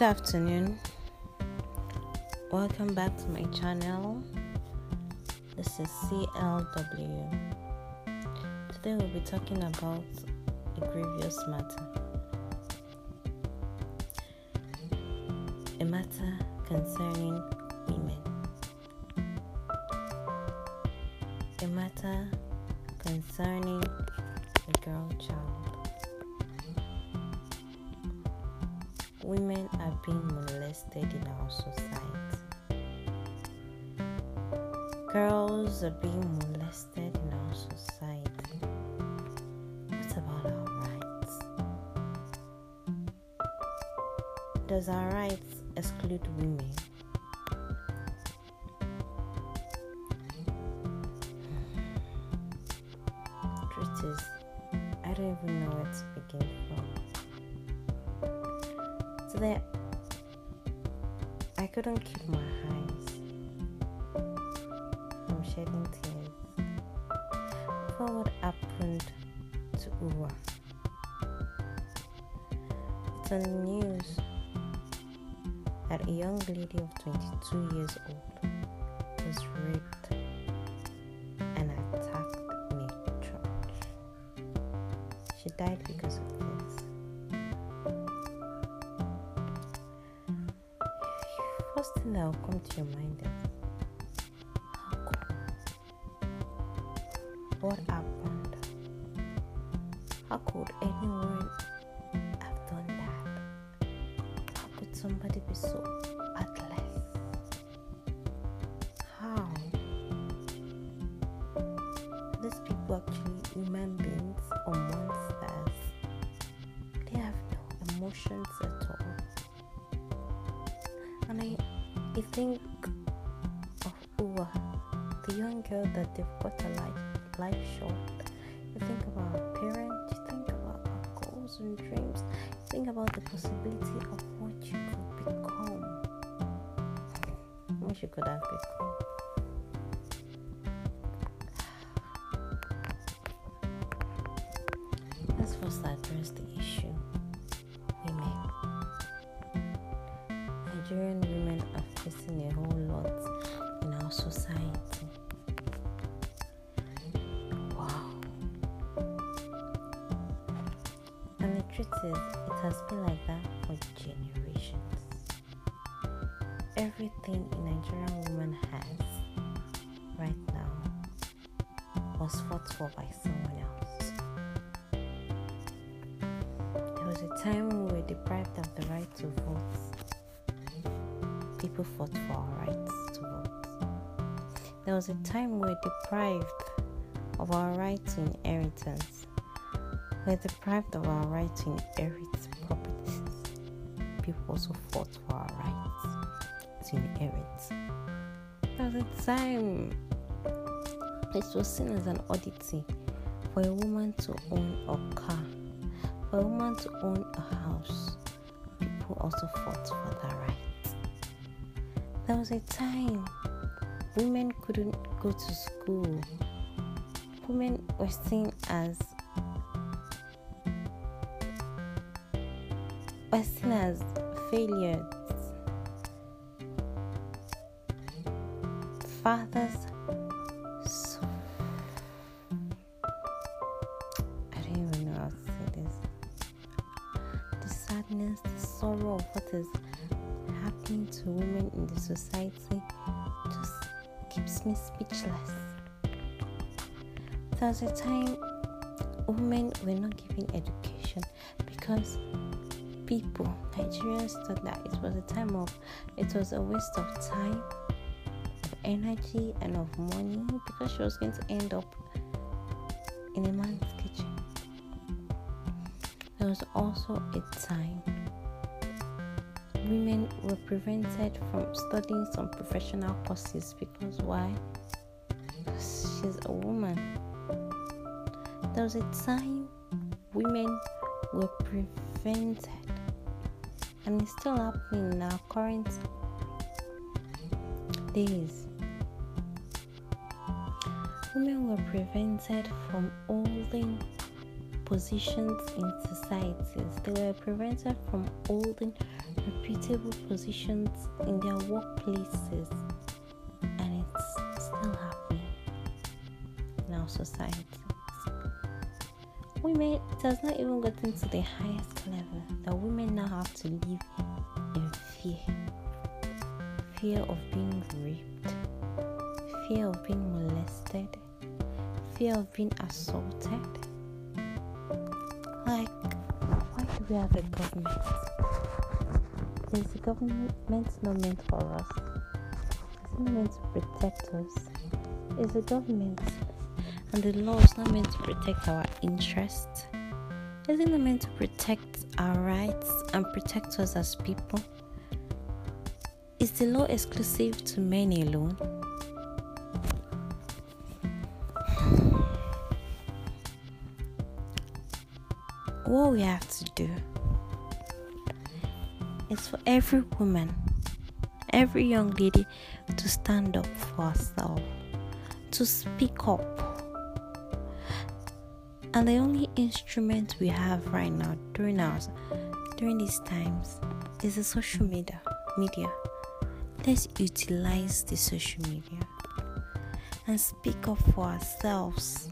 Good afternoon, welcome back to my channel. This is CLW. Today we'll be talking about a grievous matter. A matter concerning women. A matter concerning a girl child. Women are being molested in our society. Girls are being molested in our society. What about our rights? Does our rights exclude women? Truth is, I don't even know where to begin from. That I couldn't keep my eyes from shedding tears for what happened to Uwa. It's on the news that a young lady of 22 years old was raped and attacked in a church. She died because of this. First thing that will come to your mind is, how come? What happened? How could anyone have done that? How could somebody be so heartless? How? These people actually human beings or monsters. They have no emotions at all. And I think of Uwa, the young girl that they've got a life short. You think about her parents, you think about her goals and dreams, you think about the possibility of what she could become, what she could have become. Let's first address the issue. Nigerian women are facing a whole lot in our society. Wow. And the truth is, it has been like that for generations. Everything a Nigerian woman has right now was fought for by someone else. There was a time we were deprived of the right to vote. People fought for our rights to vote. There was a time we were deprived of our right to inheritance. We were deprived of our right to inherit properties. People also fought for our rights to inherit. There was a time it was seen as an oddity for a woman to own a car, for a woman to own a house. People also fought for that right. There was a time women couldn't go to school. Women were seen as failures. Fathers, I don't even know how to say this. The sadness, the sorrow of what is happening to women in the society just keeps me speechless. There was a time women were not given education because people, Nigerians, thought that it was a waste of time, of energy and of money, because she was going to end up in a man's kitchen. There was also a time women were prevented from studying some professional courses because why? Because she's a woman. There was a time women were prevented, and it's still happening in our current days. Women were prevented from holding positions in societies. They were prevented from holding reputable positions in their workplaces, and it's still happening in our society. Women, it has not even gotten to the highest level that women now have to live in fear of being raped, fear of being molested, fear of being assaulted. Like, why do we have a government? Is the government not meant for us? Is it meant to protect us? Is the government and the law is not meant to protect our interests? Is it not meant to protect our rights and protect us as people? Is the law exclusive to men alone? What we have to do is for every woman, every young lady to stand up for herself, to speak up. And the only instrument we have right now during these times is the social media. Let's utilize the social media and speak up for ourselves.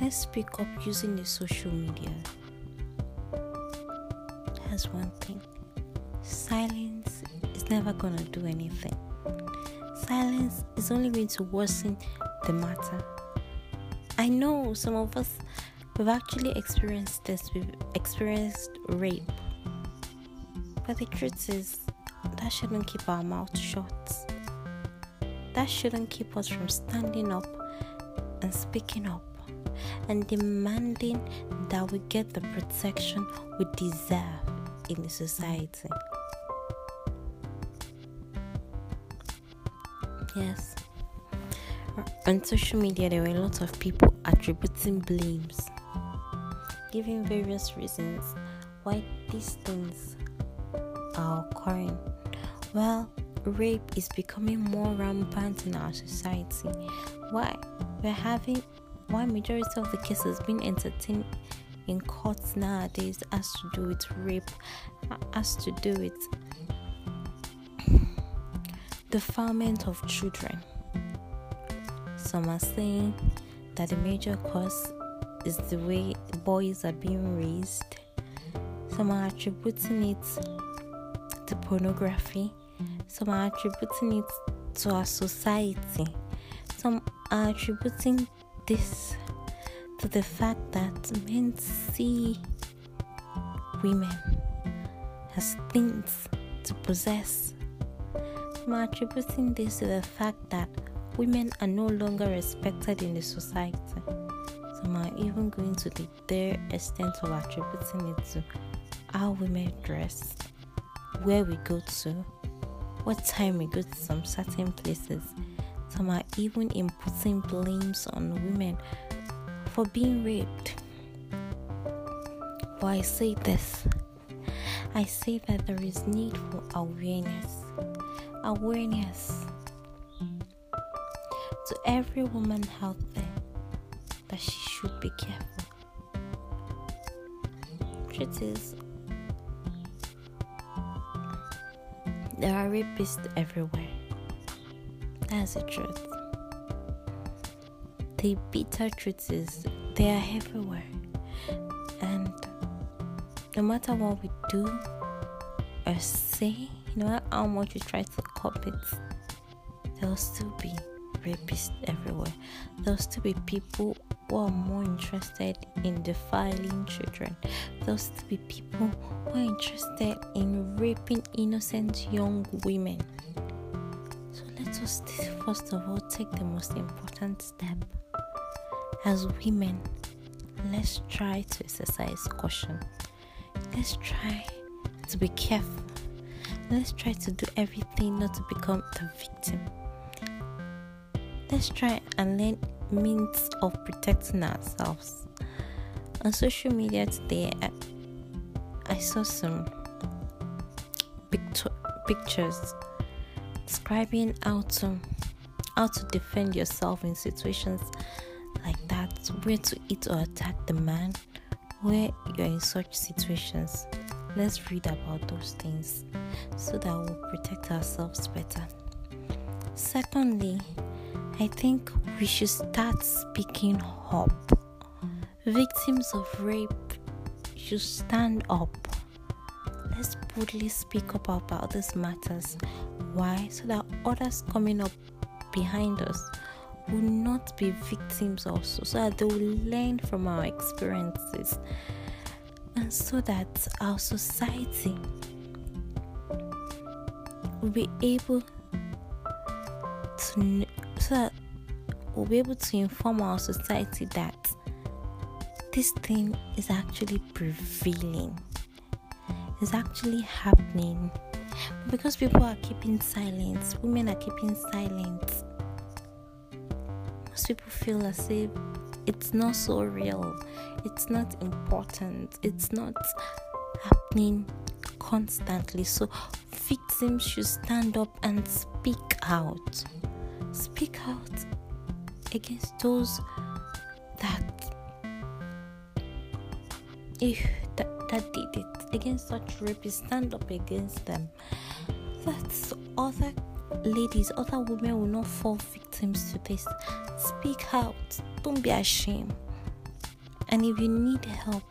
Let's speak up using the social media. That's one thing. Silence is never gonna do anything. Silence is only going to worsen the matter. I know some of us, we've actually experienced this. We've experienced rape. But the truth is, that shouldn't keep our mouth shut. That shouldn't keep us from standing up and speaking up and demanding that we get the protection we deserve in the society. Yes, on social media there were a lot of people attributing blames, giving various reasons why these things are occurring. Well, rape is becoming more rampant in our society. Why? Why majority of the cases being entertained in courts nowadays has to do with rape, has to do with defilement of children. Some are saying that the major cause is the way boys are being raised. Some are attributing it to pornography. Some are attributing it to our society. Some are attributing this to the fact that men see women as things to possess. Some are attributing this to the fact that women are no longer respected in the society. Some are even going to the bare extent of attributing it to how women dress, where we go to, what time we go to some certain places. Some are even imposing blames on women for being raped. But I say this, I say that there is need for awareness. Awareness to every woman out there that she should be careful. Truth is, there are rapists everywhere. That's the truth. The bitter truth is, they are everywhere. And no matter what we do or say, no matter how much we try to cop it, there will still be rapists everywhere. There will still be people who are more interested in defiling children. There will still be people who are interested in raping innocent young women. So let us first of all take the most important step. As women, let's try to exercise caution. Let's try to be careful. Let's try to do everything not to become the victim. Let's try and learn means of protecting ourselves. On social media today, I saw some pictures describing how to defend yourself in situations like that, where to hit or attack the man where you are in such situations. Let's read about those things so that we'll protect ourselves better. Secondly, I think we should start speaking up. Victims of rape should stand up. Let's boldly speak up about these matters. Why? So that others coming up behind us will not be victims also, so that they will learn from our experiences, and so that our society will be able to, so that we'll be able to inform our society that this thing is actually prevailing, is actually happening. Because people are keeping silence, women are keeping silence, most people feel as if it's not so real, it's not important, it's not happening constantly. So victims should stand up and speak out against those that did it, against such rapists. Stand up against them. That's other ladies, other women will not fall victims to this. Speak out. Don't be ashamed. And if you need help,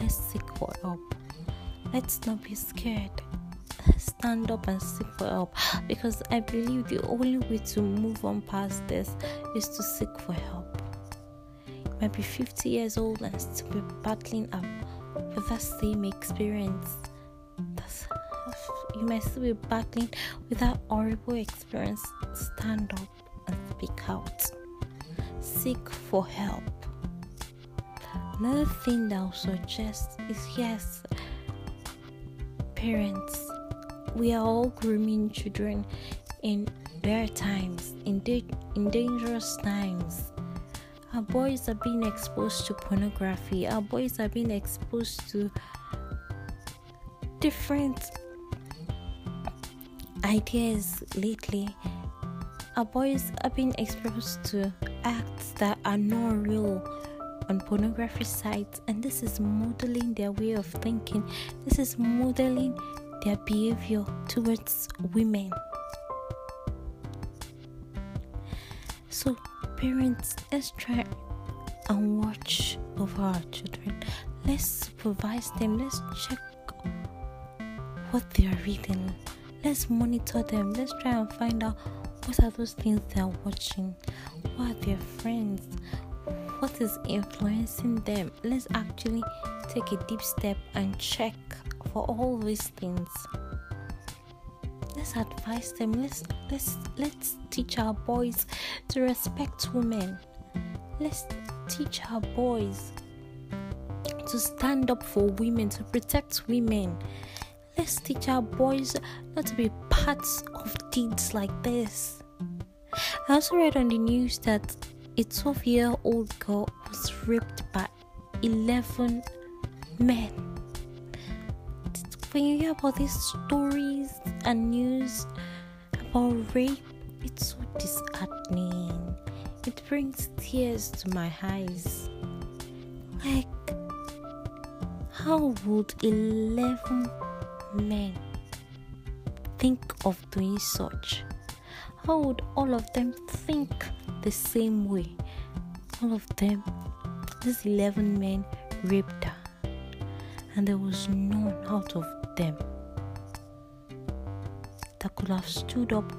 let's seek for help. Let's not be scared. Stand up and seek for help, because I believe the only way to move on past this is to seek for help. You might be 50 years old and still be battling up with that same experience. You might still be battling with that horrible experience. Stand up and speak out. Seek for help. Another thing that I'll suggest is, yes, parents, we are all grooming children in their times, in dangerous times. Our boys are being exposed to pornography. Our boys are being exposed to different ideas lately. Our boys are being exposed to acts that are not real on pornography sites, and this is modeling their way of thinking. This is modeling their behavior towards women. So parents, let's try and watch over our children. Let's supervise them. Let's check what they are reading. Let's monitor them. Let's try and find out what are those things they are watching. What are their friends? What is influencing them? Let's actually take a deep step and check for all these things. Let's advise them. Let's teach our boys to respect women. Let's teach our boys to stand up for women, to protect women. Let's teach our boys not to be parts of deeds like this. I also read on the news that a 12-year-old girl was raped by 11 men. When you hear about these stories and news about rape, it's so disheartening. It brings tears to my eyes. Like, how would 11 men think of doing such? How would all of them think the same way? All of them, these 11 men raped her, and there was none out of them that could have stood up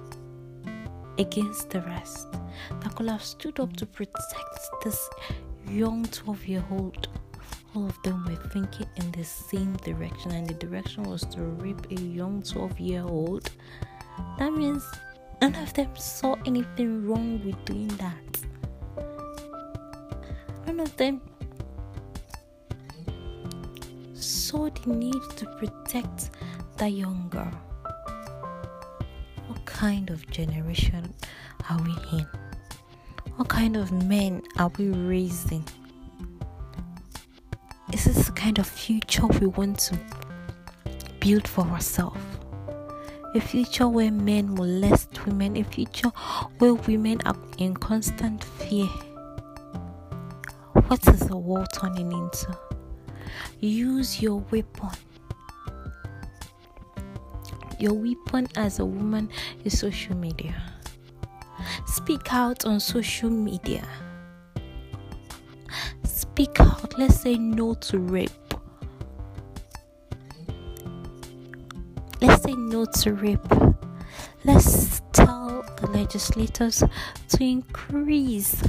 against the rest, that could have stood up to protect this young 12-year-old. All of them were thinking in the same direction, and the direction was to rape a young 12-year-old. That means none of them saw anything wrong with doing that. None of them saw the need to protect that young girl. What kind of generation are we in? What kind of men are we raising? Is this the kind of future we want to build for ourselves? A future where men molest women, a future where women are in constant fear. What is the world turning into? Use your weapon. Your weapon as a woman is social media. Speak out on social media. Speak out. Let's say no to rape. Let's say no to rape. Let's tell the legislators to increase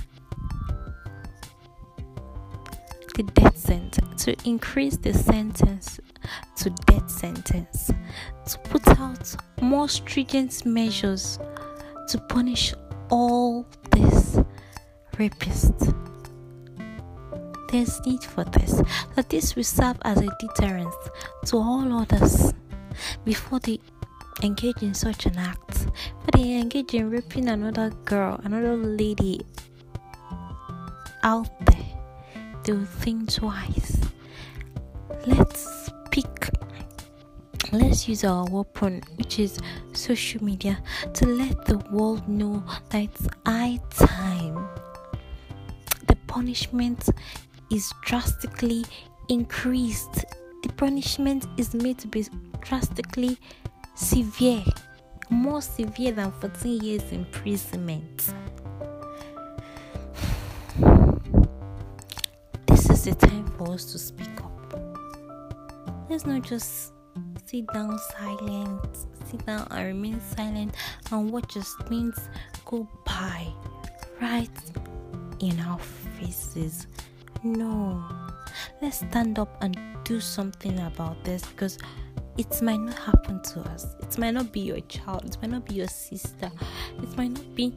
the death sentence, to increase the sentence to death sentence, to put out more stringent measures to punish all these rapists. There's need for this, that this will serve as a deterrent to all others before they engage in such an act. But they engage in raping another girl, another lady out there, they will think twice. Let's speak. Let's use our weapon, which is social media, to let the world know that it's high time. The punishment is drastically increased. The punishment is made to be drastically severe, more severe than 14 years imprisonment. This is the time for us to speak up. Let's not just sit down and remain silent and watch your things go by right in our faces. No, let's stand up and do something about this, because it might not happen to us. It might not be your child, it might not be your sister, it might not be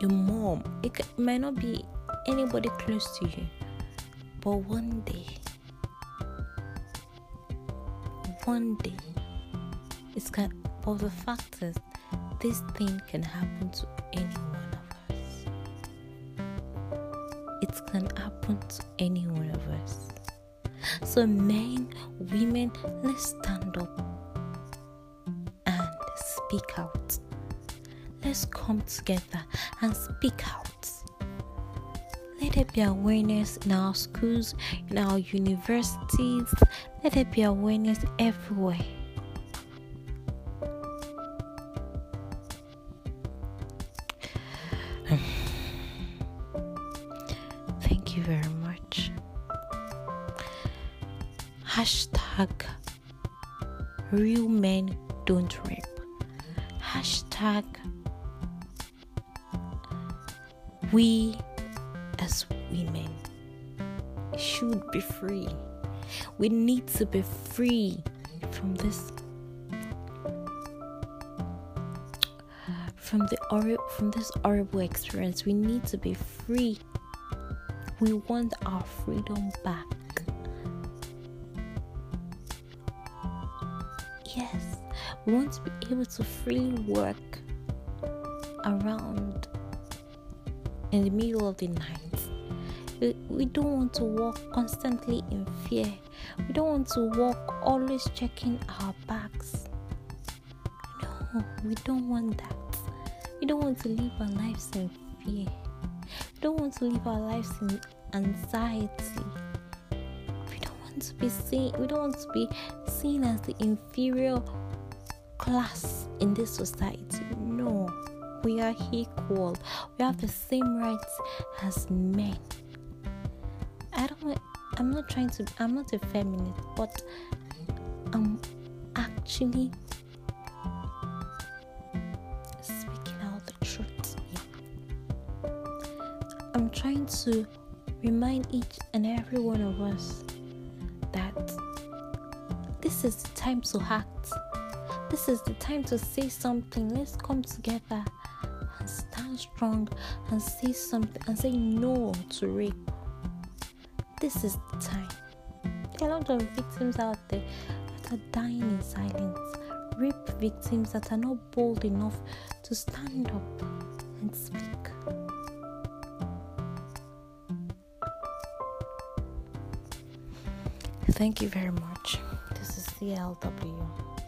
your mom, it might not be anybody close to you, but one day it's kind of the fact is this thing can happen to anyone. It can happen to any one of us. So men, women, let's stand up and speak out. Let's come together and speak out. Let there be awareness in our schools, in our universities. Let there be awareness everywhere. Very much. Hashtag real men don't rape. Hashtag we as women should be free. We need to be free from this, from this horrible experience. We need to be free. We want our freedom back. Yes, we want to be able to freely work around in the middle of the night. We don't want to walk constantly in fear. We don't want to walk always checking our backs. No, we don't want that. We don't want to live our lives in fear. We don't want to live our lives in anxiety. We don't want to be seen as the inferior class in this society. No, we are equal. We have the same rights as men. I'm not a feminist, but I'm actually speaking out the truth. I'm trying to remind each and every one of us that this is the time to act. This is the time to say something. Let's come together and stand strong and say something and say no to rape. This is the time. There are a lot of victims out there that are dying in silence. Rape victims that are not bold enough to stand up and speak. Thank you very much. This is CLW.